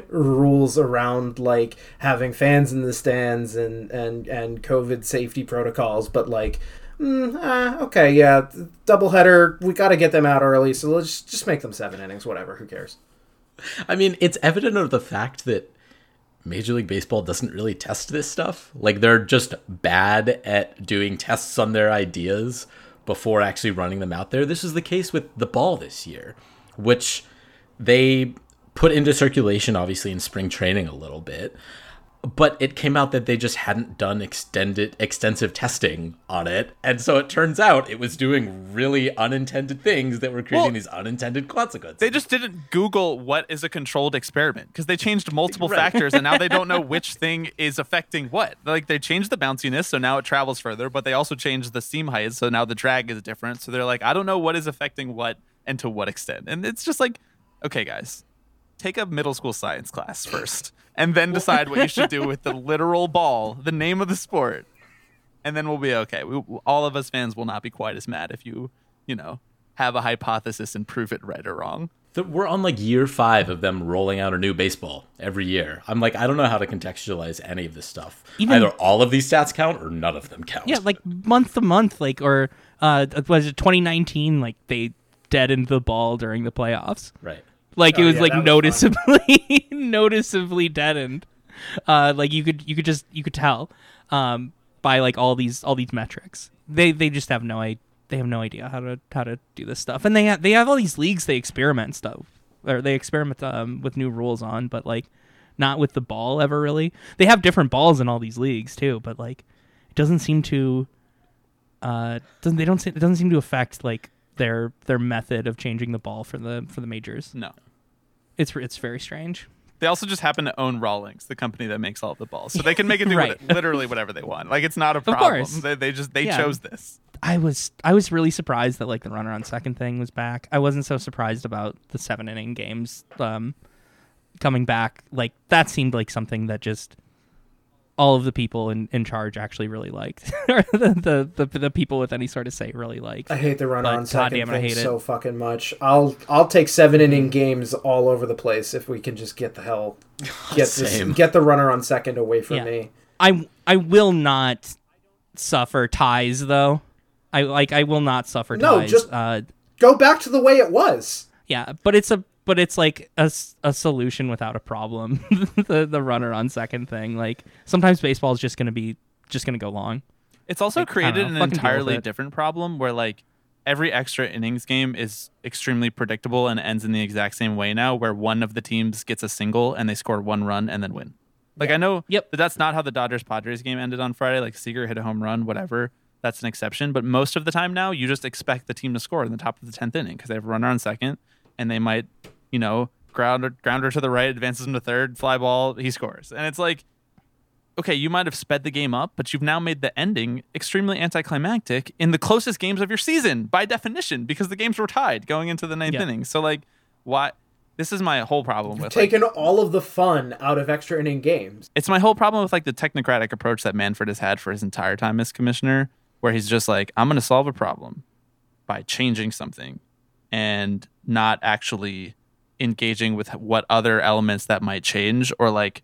rules around like having fans in the stands and and and COVID safety protocols, but like. Mm, uh, okay, yeah, doubleheader, we got to get them out early, so let's just make them seven innings, whatever, who cares? I mean, it's evident of the fact that Major League Baseball doesn't really test this stuff. Like, they're just bad at doing tests on their ideas before actually running them out there. This is the case with the ball this year, which they put into circulation, obviously, in spring training a little bit. But it came out that they just hadn't done extended, extensive testing on it. And so it turns out it was doing really unintended things that were creating well, these unintended consequences. They just didn't Google what is a controlled experiment because they changed multiple right. factors and now they don't know which thing is affecting what. Like they changed the bounciness, so now it travels further, but they also changed the seam height, so now the drag is different. So they're like, I don't know what is affecting what and to what extent. And it's just like, okay, guys, take a middle school science class first. And then decide what you should do with the literal ball, the name of the sport, and then we'll be okay. We, all of us fans will not be quite as mad if you, you know, have a hypothesis and prove it right or wrong. So we're on like year five of them rolling out a new baseball every year. I'm like, I don't know how to contextualize any of this stuff. Even, either all of these stats count or none of them count. Yeah, like month to month, like or uh, was it twenty nineteen? Like they deadened the ball during the playoffs, right? Like oh, it was yeah, like was noticeably, noticeably deadened. Uh, like you could, you could just, you could tell um, by like all these, all these metrics. They, they just have no, they have no idea how to, how to do this stuff. And they, ha- they have all these leagues they experiment stuff, or they experiment um, with new rules on, but like not with the ball ever really. They have different balls in all these leagues too, but like it doesn't seem to, uh, doesn't they don't, it doesn't seem to affect like their, their method of changing the ball for the, for the majors. No. It's it's very strange. They also just happen to own Rawlings, the company that makes all of the balls, so they can make it do right. what, literally whatever they want. Like it's not a problem. They, they just they yeah. chose this. I was I was really surprised that like the runner on second thing was back. I wasn't so surprised about the seven inning games um, coming back. Like that seemed like something that just all of the people in, in charge actually really liked, or the, the the the people with any sort of say really liked. I hate the run but on second damn, thing so it. fucking much. I'll I'll take seven inning games all over the place if we can just get the hell get this, get the runner on second away from yeah. me. I I will not suffer ties though. I like I will not suffer no, ties. No, just uh, go back to the way it was. Yeah, but it's a but it's like a, a solution without a problem. the the runner on second thing. Like sometimes baseball is just going to be just going to go long. It's also like, created know, an entirely different problem where like every extra innings game is extremely predictable and ends in the exact same way now where one of the teams gets a single and they score one run and then win. Like yeah. I know yep. that that's not how the Dodgers Padres game ended on Friday. Like Seager hit a home run, whatever. That's an exception. But most of the time now you just expect the team to score in the top of the tenth inning because they have a runner on second and they might... You know, grounder, grounder to the right, advances him to third, fly ball, he scores. And it's like, okay, you might have sped the game up, but you've now made the ending extremely anticlimactic in the closest games of your season, by definition, because the games were tied going into the ninth yeah. inning. So, like, why? This is my whole problem You've with taken like, all of the fun out of extra inning games. It's my whole problem with, like, the technocratic approach that Manfred has had for his entire time as commissioner, where he's just like, I'm going to solve a problem by changing something and not actually... engaging with what other elements that might change or like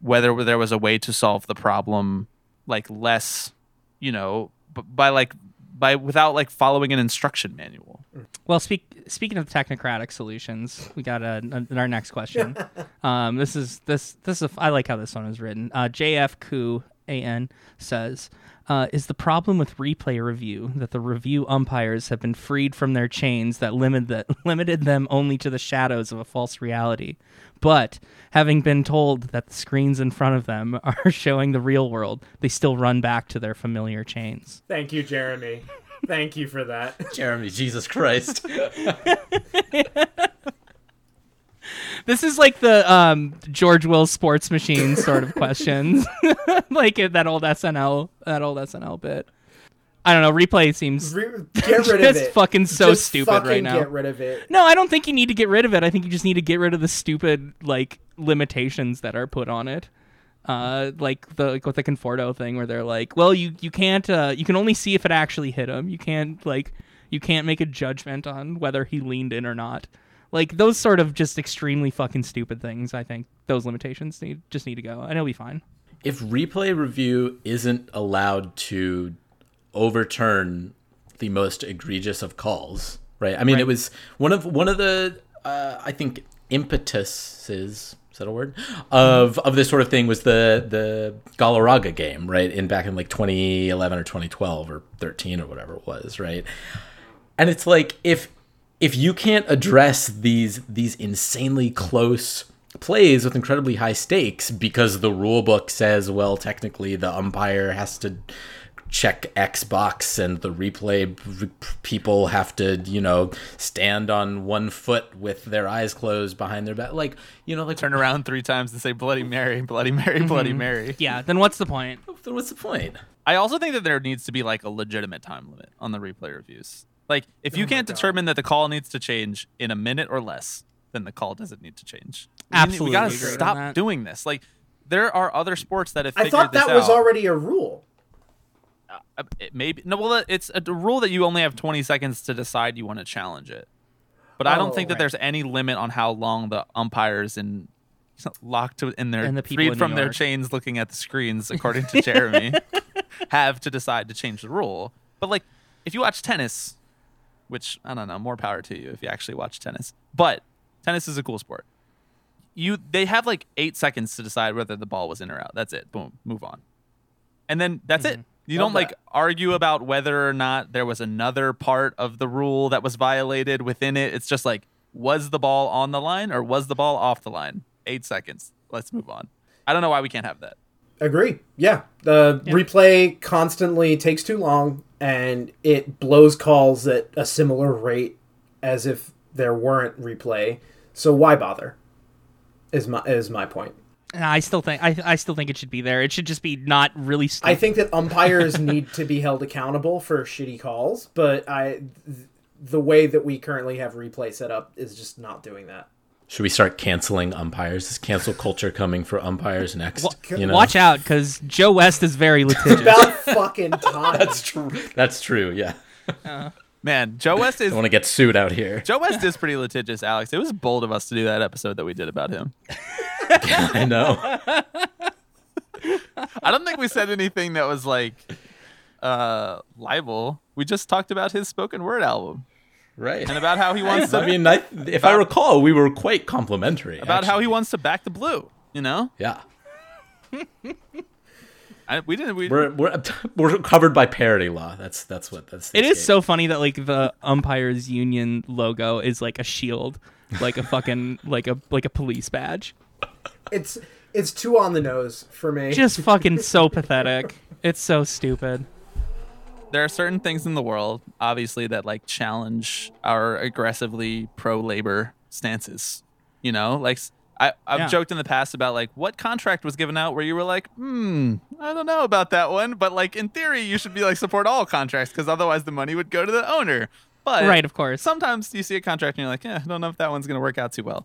whether there was a way to solve the problem like less, you know, b- by like by without like following an instruction manual. Well, speak, speaking of technocratic solutions, we got a, a, our next question. um, this is this this is a, I like how this one is written. Uh, J F Koo A N says, uh, is the problem with replay review that the review umpires have been freed from their chains that limit the, limited them only to the shadows of a false reality, but having been told that the screens in front of them are showing the real world, they still run back to their familiar chains? Thank you, Jeremy. Thank you for that. Jeremy, Jesus Christ. This is like the um, George Will Sports Machine sort of questions, like that old S N L, that old S N L bit. I don't know. Replay seems Re- get rid of it. Fucking so just stupid fucking right now. Get rid of it. No, I don't think you need to get rid of it. I think you just need to get rid of the stupid like limitations that are put on it, uh, like the like with the Conforto thing where they're like, well, you you can't uh, you can only see if it actually hit him. You can't like you can't make a judgment on whether he leaned in or not. Like, those sort of just extremely fucking stupid things, I think those limitations need, just need to go, and it'll be fine. If replay review isn't allowed to overturn the most egregious of calls, right? I mean, right. It was one of one of the, uh, I think, impetuses, is that a word, of of this sort of thing was the, the Galarraga game, right, in back in, like, twenty eleven or twenty twelve or thirteen or whatever it was, right? And it's like, if... If you can't address these these insanely close plays with incredibly high stakes because the rule book says, well, technically the umpire has to check X box and the replay people have to, you know, stand on one foot with their eyes closed behind their back, like, you know, like turn around three times and say Bloody Mary, Bloody Mary, mm-hmm. Bloody Mary. Yeah, then what's the point? Then what's the point? I also think that there needs to be like a legitimate time limit on the replay reviews. Like, if you oh can't determine God. that the call needs to change in a minute or less, then the call doesn't need to change. Absolutely. We got to stop doing this. Like, there are other sports that have figured this out. I thought that was already a rule. Uh, it maybe no, well, it's a rule that you only have twenty seconds to decide you want to challenge it. But oh, I don't think that right. there's any limit on how long the umpires in locked in their the freed from their chains looking at the screens, according to Jeremy, have to decide to change the rule. But, like, if you watch tennis... Which, I don't know, more power to you if you actually watch tennis. But tennis is a cool sport. You They have like eight seconds to decide whether the ball was in or out. That's it. Boom. Move on. And then that's mm-hmm. it. You Love don't like that. argue about whether or not there was another part of the rule that was violated within it. It's just like, was the ball on the line or was the ball off the line? Eight seconds. Let's move on. I don't know why we can't have that. Agree. Yeah. The yeah. replay constantly takes too long. And it blows calls at a similar rate as if there weren't replay. So why bother? Is my is my point. And I still think I I still think it should be there. It should just be not really. Stupid. I think that umpires need to be held accountable for shitty calls, but I th- the way that we currently have replay set up is just not doing that. Should we start canceling umpires? Is cancel culture coming for umpires next? Well, you know? Watch out, because Joe West is very litigious. About fucking time. That's true. That's true, yeah. Uh, Man, Joe West is... I want to get sued out here. Joe West is pretty litigious, Alex. It was bold of us to do that episode that we did about him. I know. I don't think we said anything that was, like, uh, libel. We just talked about his spoken word album. Right. And about how he wants to... I mean, I, if about, I recall, we were quite complimentary. About actually. how he wants to back the blue, you know? Yeah. I, we didn't... We, we're, we're we're covered by parody law. That's that's what... that's. It is game. So funny that, like, the umpires union logo is, like, a shield. Like a fucking... like a like a police badge. It's It's too on the nose for me. Just fucking so pathetic. It's so stupid. There are certain things in the world, obviously, that like challenge our aggressively pro-labor stances. You know, like I, I've yeah. joked in the past about like what contract was given out where you were like, hmm, I don't know about that one. But like in theory, you should be like support all contracts because otherwise the money would go to the owner. But right, of course. Sometimes you see a contract and you're like, yeah, I don't know if that one's going to work out too well.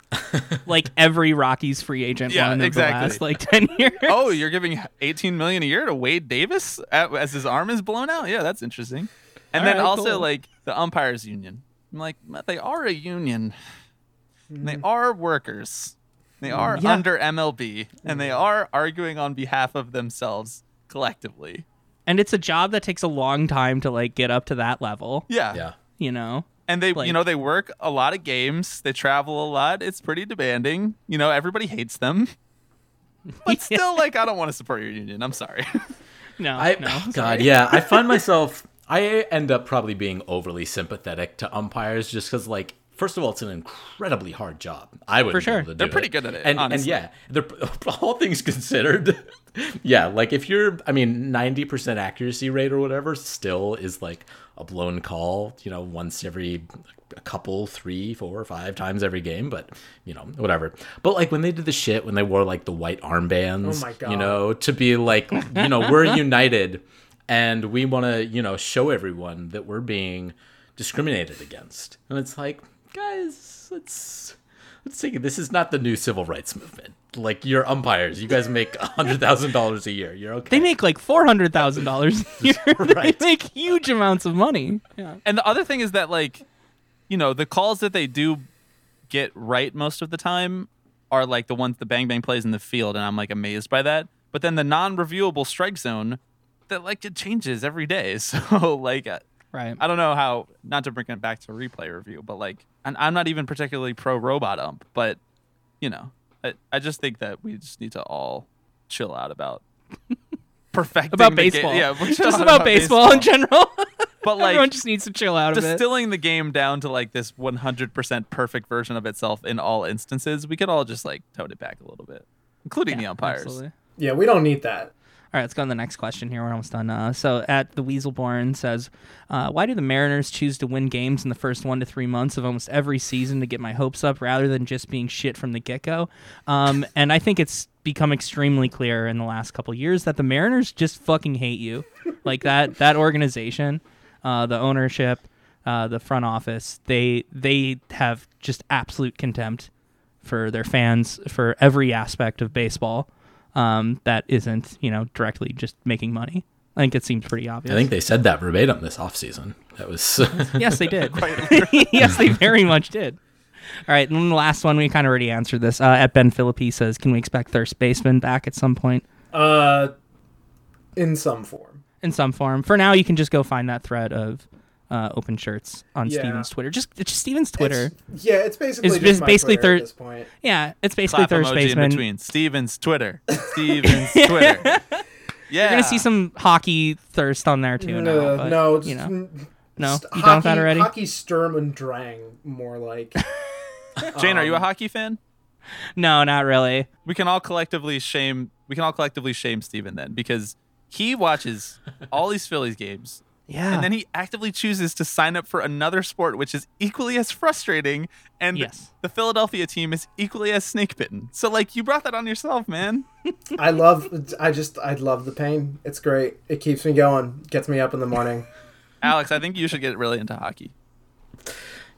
Like every Rockies free agent yeah, one exactly. in the last like ten years. Oh, you're giving eighteen million dollars a year to Wade Davis as his arm is blown out? Yeah, that's interesting. And All then right, also cool. like the umpires union. I'm like, they are a union. Mm. They are workers. They are yeah. under M L B. Mm. And they are arguing on behalf of themselves collectively. And it's a job that takes a long time to like get up to that level. Yeah. Yeah. You know? And they, like, you know, they work a lot of games. They travel a lot. It's pretty demanding. You know, everybody hates them. But yeah. still, like, I don't want to support your union. I'm sorry. No. I, no I'm God, sorry. Yeah. I find myself, I end up probably being overly sympathetic to umpires just because, like, first of all, it's an incredibly hard job. I wouldn't For sure. be able to do it. They're pretty good at it, and, honestly. And yeah, all things considered, yeah, like if you're, I mean, ninety percent accuracy rate or whatever still is like a blown call, you know, once every a couple, three, four, five times every game, but, you know, whatever. But like when they did the shit, when they wore like the white armbands, oh my God. You know, to be like, you know, we're united and we want to, you know, show everyone that we're being discriminated against. And it's like, guys, let's let's take it. This is not the new civil rights movement. Like, you're umpires. You guys make a hundred thousand dollars a year. You're okay. They make like four hundred thousand dollars a year. Right. They make huge amounts of money. Yeah. And the other thing is that, like, you know, the calls that they do get right most of the time are like the ones the bang bang plays in the field, and I'm like amazed by that. But then the non-reviewable strike zone, that like it changes every day. So like. Right. I don't know how, not to bring it back to replay review, but like, and I'm not even particularly pro robot ump, but you know, I, I just think that we just need to all chill out about perfecting about baseball. Ga- yeah, just about, about baseball, baseball in general. But like, everyone just needs to chill out. Distilling of it. The game down to like this one hundred percent perfect version of itself in all instances, we could all just like tone it back a little bit, including yeah, the umpires. Absolutely. Yeah, we don't need that. All right, let's go on to the next question here. We're almost done. Uh, so at the Weaselborn says, uh, why do the Mariners choose to win games in the first one to three months of almost every season to get my hopes up rather than just being shit from the get-go? Um, and I think it's become extremely clear in the last couple years that the Mariners just fucking hate you. Like that that organization, uh, the ownership, uh, the front office, they they have just absolute contempt for their fans, for every aspect of baseball. Um, that isn't, you know, directly just making money. I think it seems pretty obvious. I think they said that verbatim this offseason. That was yes, they did. Yes, they very much did. All right, and then the last one we kind of already answered this. Uh, at Ben Philippi says, can we expect Thirst Baseman back at some point? Uh, in some form. In some form. For now, you can just go find that thread of uh, open shirts on yeah. Steven's Twitter. Just it's just Steven's Twitter. It's, yeah, it's basically it's just just my basically Twitter thir- at this point. Yeah, it's basically Thirst Baseman. In between. Steven's Twitter. Steven's Twitter. Yeah. You're going to see some hockey thirst on there too. No, now, but, no. It's, you know. n- no, st- you hockey, done that already? Hockey Sturm und Drang, more like. Jane, um, are you a hockey fan? No, not really. We can all collectively shame we can all collectively shame Steven then, because he watches all these Phillies games. Yeah. And then he actively chooses to sign up for another sport, which is equally as frustrating. And yes. the Philadelphia team is equally as snake bitten. So, like, you brought that on yourself, man. I love, I just, I love the pain. It's great. It keeps me going. Gets me up in the morning. Alex, I think you should get really into hockey.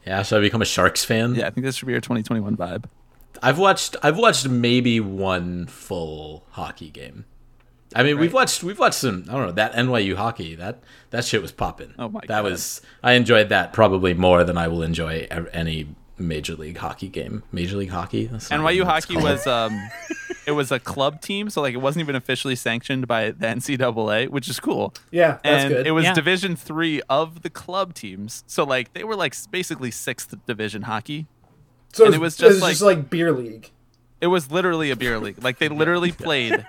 Yeah. Should I become a Sharks fan? Yeah. I think this should be your twenty twenty-one vibe. I've watched, I've watched maybe one full hockey game. I mean, right. we've watched we've watched some. I don't know, that N Y U hockey. That that shit was popping. Oh my god, that was. I enjoyed that probably more than I will enjoy any major league hockey game. Major league hockey. N Y U hockey was um, it was a club team, so like it wasn't even officially sanctioned by the N C double A, which is cool. Yeah, that's and good. It was yeah. Division three of the club teams, so like they were like basically sixth division hockey. So and it was, it was, just, it was like, just like beer league. It was literally a beer league. Like they literally played.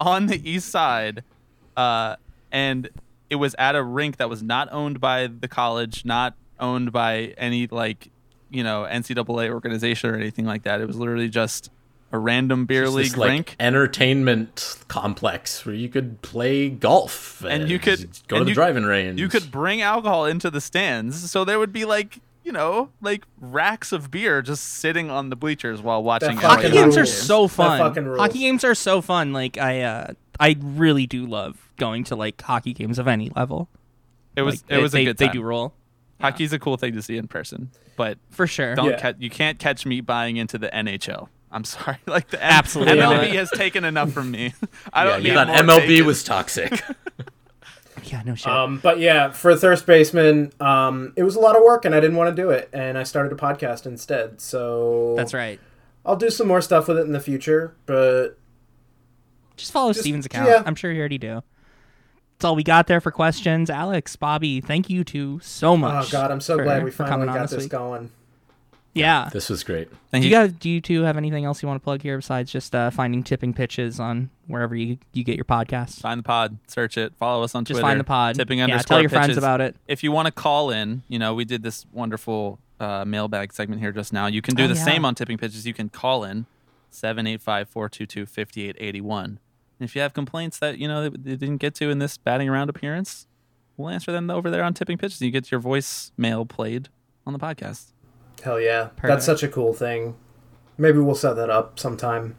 On the east side, uh, and it was at a rink that was not owned by the college, not owned by any, like, you know, N C double A organization or anything like that. It was literally just a random beer just league this, like, rink. Entertainment complex where you could play golf and, and you could go to the you, driving range. You could bring alcohol into the stands, so there would be, like, you know, like racks of beer just sitting on the bleachers while watching. Hockey games are so fun. Hockey games are so fun. Like I, uh, I really do love going to like hockey games of any level. It was, like, it was they, a good time. They do roll. Yeah. Hockey's a cool thing to see in person, but for sure, don't yeah. ca- you can't catch me buying into the N H L. I'm sorry, like the M- absolutely M L B has taken enough from me. I don't yeah, need more. M L B pages. Was toxic. Yeah, no shit. Um, but yeah, for Thirst Baseman, um, it was a lot of work and I didn't want to do it. And I started a podcast instead. So that's right. I'll do some more stuff with it in the future, but just follow just, Steven's account. Yeah. I'm sure you already do. That's all we got there for questions. Alex, Bobby, thank you two so much. Oh God, I'm so for, glad we finally got this, this going. Yeah. yeah. This was great. Thank do you. you guys, do you two have anything else you want to plug here besides just uh, finding Tipping Pitches on wherever you, you get your podcasts? Find the pod, search it, follow us on just Twitter. Just find the pod. Tipping yeah, underscore tell your pitches. friends about it. If you want to call in, you know, we did this wonderful uh, mailbag segment here just now. You can do oh, the yeah. same on Tipping Pitches. You can call in seven eight five, four two two, five eight eight one. And if you have complaints that, you know, they didn't get to in this batting around appearance, we'll answer them over there on Tipping Pitches. You get your voicemail played on the podcast. Hell yeah. Perfect. That's such a cool thing. Maybe we'll set that up sometime.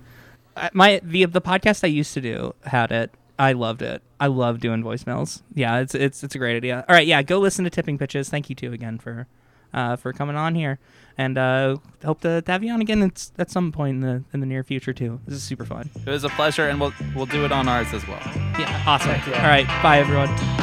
I, my the the podcast I used to do had it. I loved it. I love doing voicemails. Yeah, it's it's it's a great idea. All right, yeah, go listen to Tipping Pitches. Thank you two again for uh, for coming on here. And uh, hope to have you on again at, at some point in the in the near future too. This is super fun. It was a pleasure, and we'll we'll do it on ours as well. Yeah, awesome. Yeah. All right, bye everyone.